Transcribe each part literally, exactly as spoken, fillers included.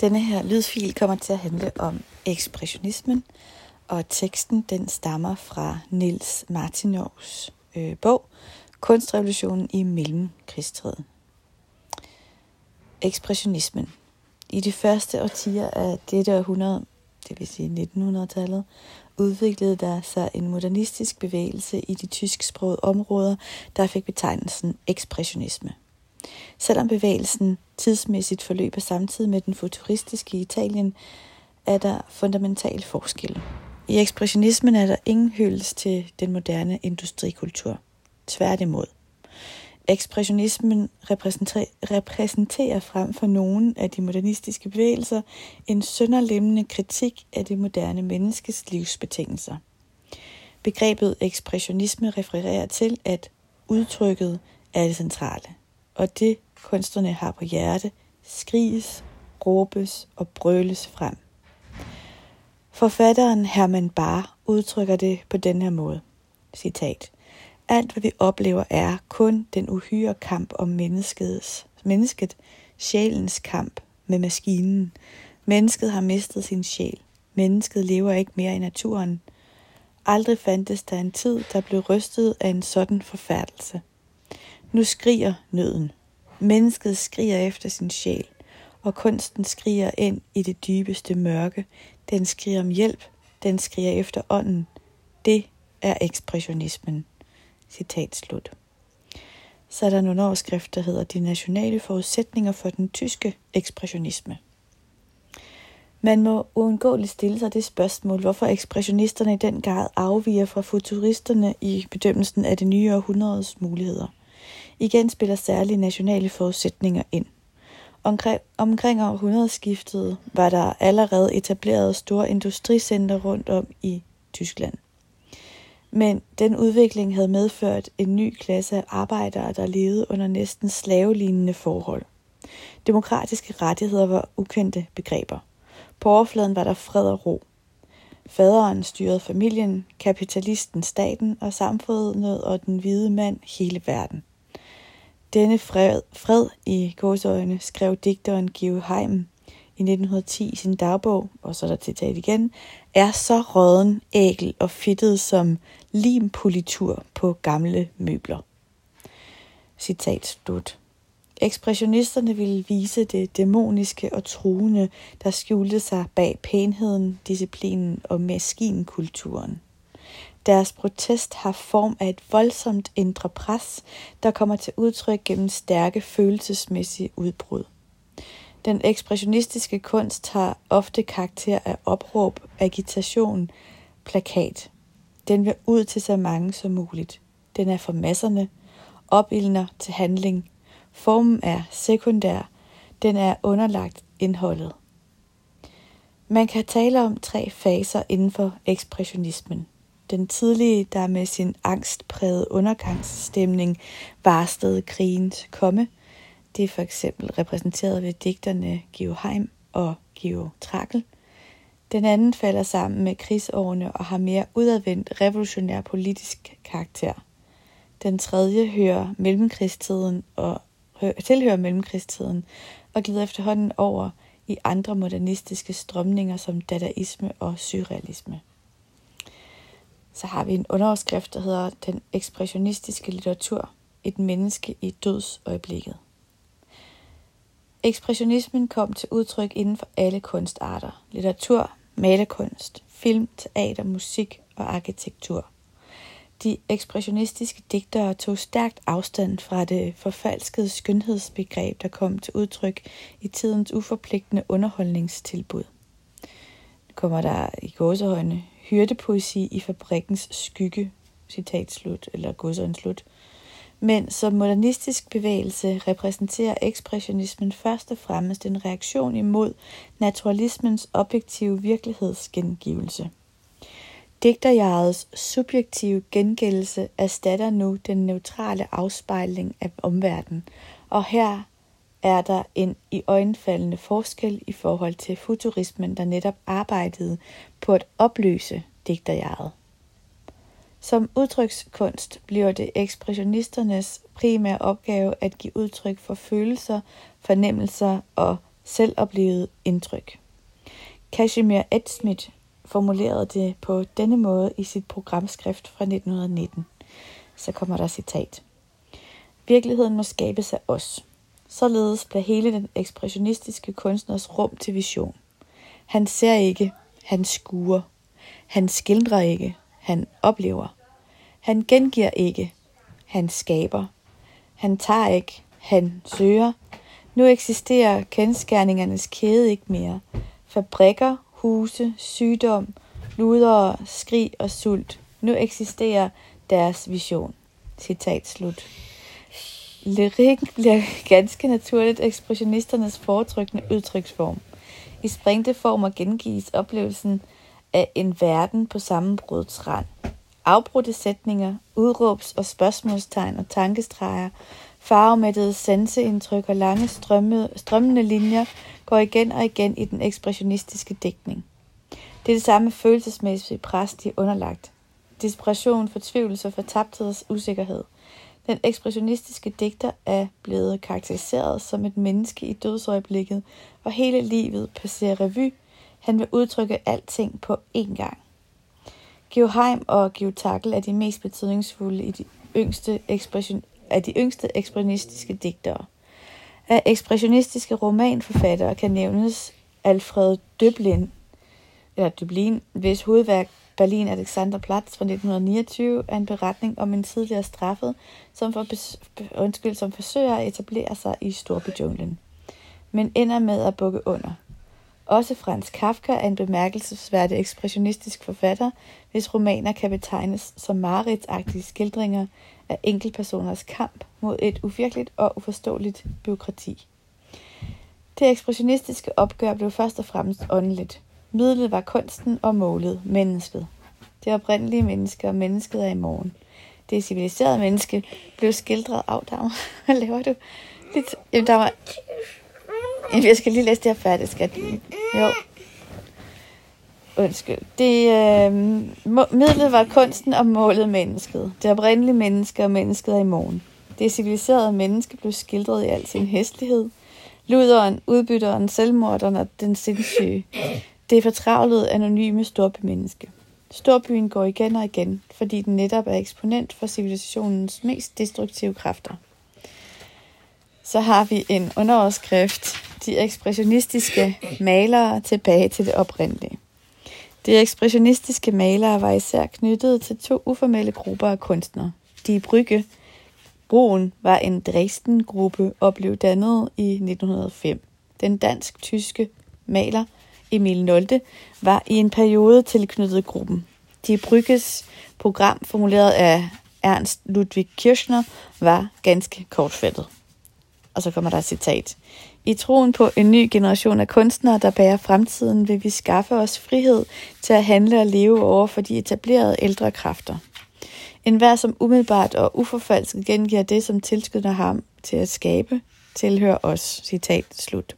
Denne her lydfil kommer til at handle om ekspressionismen, og teksten den stammer fra Niels Martinovs ø, bog Kunstrevolutionen i mellemkrigstiden. Ekspressionismen. I de første årtier af dette århundrede, det vil sige nittenhundredetallet, udviklede der sig en modernistisk bevægelse i de tysksprogede områder, der fik betegnelsen ekspressionisme. Selvom bevægelsen tidsmæssigt forløber samtidig med den futuristiske Italien, er der fundamental forskel. I ekspressionismen er der ingen hyldest til den moderne industrikultur. Tværtimod. Ekspressionismen repræsenterer frem for nogen af de modernistiske bevægelser en sønderlemmende kritik af det moderne menneskes livsbetingelser. Begrebet ekspressionisme refererer til, at udtrykket er det centrale, og det kunstnerne har på hjerte skriges, råbes og brøles frem. Forfatteren Herman Barr udtrykker det på den her måde, citat: "Alt hvad vi oplever er kun den uhyre kamp om menneskets, mennesket, sjælens kamp med maskinen. Mennesket har mistet sin sjæl. Mennesket lever ikke mere i naturen. Aldrig fandtes der en tid, der blev rystet af en sådan forfærdelse. Nu skriger nøden. Mennesket skriger efter sin sjæl, og kunsten skriger ind i det dybeste mørke. Den skriger om hjælp. Den skriger efter ånden. Det er ekspressionismen." Citat slut. Så er der nogle overskrifter, der hedder "De nationale forudsætninger for den tyske ekspressionisme". Man må uundgåeligt stille sig det spørgsmål, hvorfor ekspressionisterne i den grad afviger fra futuristerne i bedømmelsen af det nye århundredes muligheder. Igen spiller særlige nationale forudsætninger ind. Omkring, omkring århundredeskiftet var der allerede etableret store industricenter rundt om i Tyskland. Men den udvikling havde medført en ny klasse af arbejdere, der levede under næsten slavelignende forhold. Demokratiske rettigheder var ukendte begreber. På overfladen var der fred og ro. Faderen styrede familien, kapitalisten staten og samfundet og den hvide mand hele verden. Denne fred, fred i gåseøjne skrev digteren Georg Heym i nitten ti i sin dagbog, og så er der citat igen, "er så rådden, ækel og fedtet som limpolitur på gamle møbler." Citat slut. Ekspressionisterne ville vise det dæmoniske og truende, der skjulte sig bag pænheden, disciplinen og maskinkulturen. Deres protest har form af et voldsomt indre pres, der kommer til udtryk gennem stærke følelsesmæssige udbrud. Den ekspressionistiske kunst har ofte karakter af opråb, agitation, plakat. Den vil ud til så mange som muligt. Den er for masserne, opildner til handling. Formen er sekundær. Den er underlagt indholdet. Man kan tale om tre faser inden for ekspressionismen. Den tidlige, der med sin angstprægede undergangsstemning varslede krigens komme. Det er for eksempel repræsenteret ved digterne Gjøve Heim og Geu Trakel. Den anden falder sammen med krigsårene og har mere udadvendt revolutionær politisk karakter. Den tredje hører mellemkrigstiden og tilhører mellemkrigstiden og glider efterhånden over i andre modernistiske strømninger som dadaisme og surrealisme. Så har vi en underoverskrift, der hedder "Den ekspressionistiske litteratur, et menneske i dødsøjeblikket". Ekspressionismen kom til udtryk inden for alle kunstarter: litteratur, malerkunst, film, teater, musik og arkitektur. De ekspressionistiske digtere tog stærkt afstand fra det forfalskede skønhedsbegreb, der kom til udtryk i tidens uforpligtende underholdningstilbud. Nu kommer der i gåsehøjne "hyrdepoesi i fabrikkens skygge", citat slut, eller gåsehøjne slut. Men som modernistisk bevægelse repræsenterer ekspressionismen først og fremmest en reaktion imod naturalismens objektive virkelighedsgengivelse. Digterjagets subjektive gengældelse erstatter nu den neutrale afspejling af omverdenen, og her er der en iøjnefaldende forskel i forhold til futurismen, der netop arbejdede på at opløse digterjaget. Som udtrykskunst bliver det ekspressionisternes primære opgave at give udtryk for følelser, fornemmelser og selvoplevede indtryk. Kasimir Edtsmith formulerede det på denne måde i sit programskrift fra nitten nitten. Så kommer der citat. Virkeligheden må skabes af os. Således bliver hele den ekspressionistiske kunstners rum til vision. Han ser ikke, han skuer. Han skildrer ikke, han oplever. Han gengiver ikke, han skaber. Han tager ikke, han søger. Nu eksisterer kendsgerningernes kæde ikke mere. Fabrikker, huse, sygdom, ludere, skrig og sult. Nu eksisterer deres vision. Citat slut. Lyrik bliver ganske naturligt ekspressionisternes foretrykkende udtryksform. I sprængte former gengives oplevelsen af en verden på sammenbrudets rand. Afbrudte sætninger, udråbs og spørgsmålstegn og tankestreger, farvemættede sanseindtryk og lange strømme, strømmende linjer går igen og igen i den ekspressionistiske digtning. Det er det samme følelsesmæssige pres, de er underlagt. Desperation, fortvivlelse, fortabthed og usikkerhed. Den ekspressionistiske digter er blevet karakteriseret som et menneske i dødsøjeblikket, hvor hele livet passerer revy. Han vil udtrykke alting på én gang. Georg Heym og Geu Trakel er de mest betydningsfulde i de yngste ekspression af de yngste ekspressionistiske digtere. Af ekspressionistiske romanforfattere kan nævnes Alfred Döblin, eller Döblin, hvis hovedværk Berlin Alexanderplatz fra nitten niogtyve er en beretning om en tidligere straffet, som, for, undskyld, som forsøger at etablere sig i Storbyjunglen, men ender med at bukke under. Også Franz Kafka er en bemærkelsesværdig ekspressionistisk forfatter, hvis romaner kan betegnes som mareridtsagtige skildringer af enkeltpersoners kamp mod et uvirkeligt og uforståeligt bureaukrati. Det ekspressionistiske opgør blev først og fremmest åndeligt. Midlet var kunsten og målet mennesket. Det oprindelige menneske og mennesket er i morgen. Det civiliserede menneske blev skildret af dammer. Hvad laver du? Lidt. Jamen, der var... Jeg skal lige læse det her færdigt, skat. Jo. Undskyld. Det, øh... Midlet var kunsten og målet mennesket. Det oprindelige menneske og mennesket er i morgen. Det civiliserede menneske blev skildret i al sin hæslighed. Luderen, udbytteren, selvmorderen og den sindssyge. Det er fortravlet anonyme storbymenneske. Storbyen går igen og igen, fordi den netop er eksponent for civilisationens mest destruktive kræfter. Så har vi en underoverskrift. De ekspressionistiske malere tilbage til det oprindelige. De ekspressionistiske malere var især knyttet til to uformelle grupper af kunstnere. Die Brücke, broen, var en Dresden-gruppe og blev dannet i nitten nul fem. Den dansk-tyske maler Emil Nolte var i en periode tilknyttet gruppen. Die Brückes program, formuleret af Ernst Ludwig Kirchner, var ganske kortfattet. Og så kommer der et citat. I troen på en ny generation af kunstnere, der bærer fremtiden, vil vi skaffe os frihed til at handle og leve over for de etablerede ældre kræfter. En hver, som umiddelbart og uforfalsket gengiver det, som tilskynder ham til at skabe, tilhører os. Citat slut.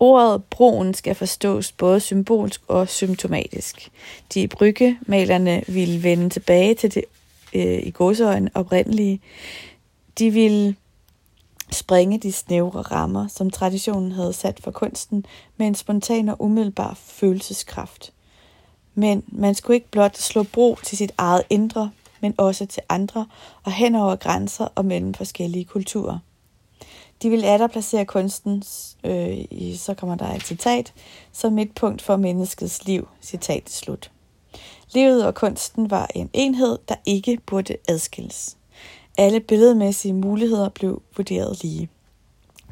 Ordet broen skal forstås både symbolsk og symptomatisk. De bryggemalerne ville vende tilbage til det øh, i godseøjne oprindelige. De ville sprænge de snævre rammer, som traditionen havde sat for kunsten, med en spontan og umiddelbar følelseskraft. Men man skulle ikke blot slå bro til sit eget indre, men også til andre og hen over grænser og mellem forskellige kulturer. De ville atter placere kunsten, øh, i, så kommer der et citat, som midtpunkt for menneskets liv, citat slut. Livet og kunsten var en enhed, der ikke burde adskilles. Alle billedmæssige muligheder blev vurderet lige.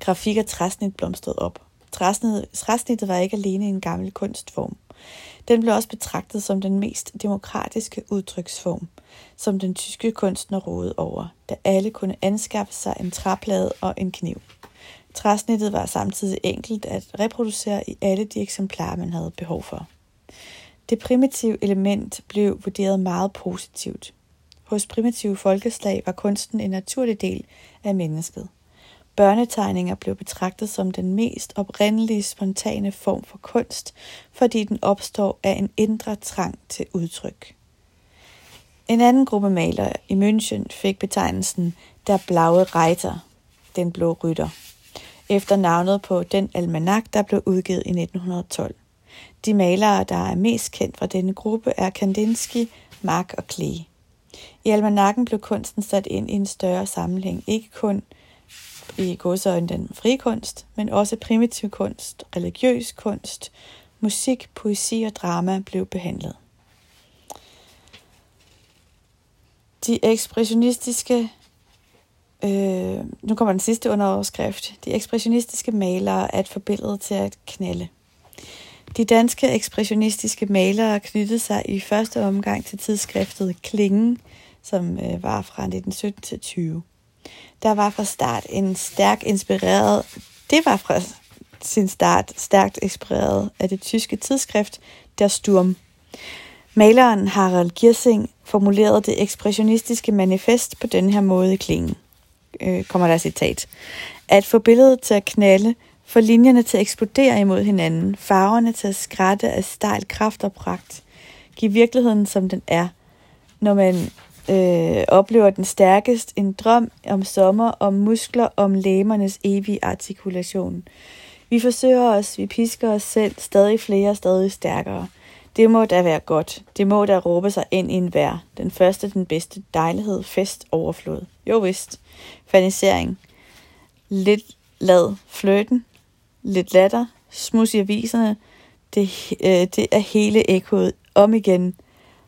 Grafik og træsnit blomstrede op. Træsnit, træsnittet var ikke alene en gammel kunstform. Den blev også betragtet som den mest demokratiske udtryksform, som den tyske kunstner rådede over, da alle kunne anskaffe sig en træplade og en kniv. Træsnittet var samtidig enkelt at reproducere i alle de eksemplarer, man havde behov for. Det primitive element blev vurderet meget positivt. Hos primitive folkeslag var kunsten en naturlig del af mennesket. Børnetegninger blev betragtet som den mest oprindelige, spontane form for kunst, fordi den opstår af en indre trang til udtryk. En anden gruppe malere i München fik betegnelsen Der Blaue Reiter, den blå rytter. efter navnet på den almanak, der blev udgivet i nitten tolv. De malere, der er mest kendt fra denne gruppe, er Kandinsky, Marc og Klee. I almanakken blev kunsten sat ind i en større sammenhæng, ikke kun i godsøjne den frie kunst, men også primitiv kunst, religiøs kunst, musik, poesi og drama blev behandlet. De ekspressionistiske øh, nu kommer den sidste underoverskrift. De ekspressionistiske malere er et forbillede til at knalde. De danske ekspressionistiske malere knyttede sig i første omgang til tidsskriftet Klingen, som øh, var fra nitten sytten til tyve. Der var fra start en stærk inspireret, det var fra sin start stærkt inspireret af det tyske tidsskrift Der Sturm. Maleren Harald Giersing formulerede det ekspressionistiske manifest på den her måde i Klingen. Øh, kommer der citat. At få billedet til at knalde, få linjerne til at eksplodere imod hinanden, farverne til at skratte af stejl kraft og pragt, give virkeligheden som den er, når man øh, oplever den stærkest, en drøm om sommer, om muskler, om læmernes evige artikulation. Vi forsøger os, vi pisker os selv, stadig flere, stadig stærkere. Det må da være godt. Det må da råbe sig ind i en vær. Den første, den bedste dejlighed, fest, overflod. Jo vist. Fanisering. Lidt lad fløten. Lidt latter. Smus i aviserne. Det, øh, det er hele ekkoet. Om igen.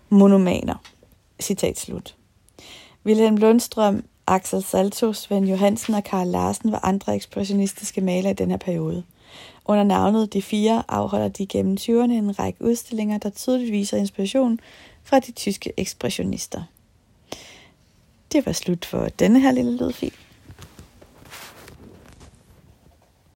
Monomaner. Citat slut. Vilhelm Lundstrøm, Axel Salto, Svend Johansen og Karl Larsen var andre ekspressionistiske malere i den her periode. Under navnet De Fire afholder de gennem tyverne en række udstillinger, der tydeligt viser inspiration fra de tyske ekspressionister. Det var slut for denne her lille lydfil.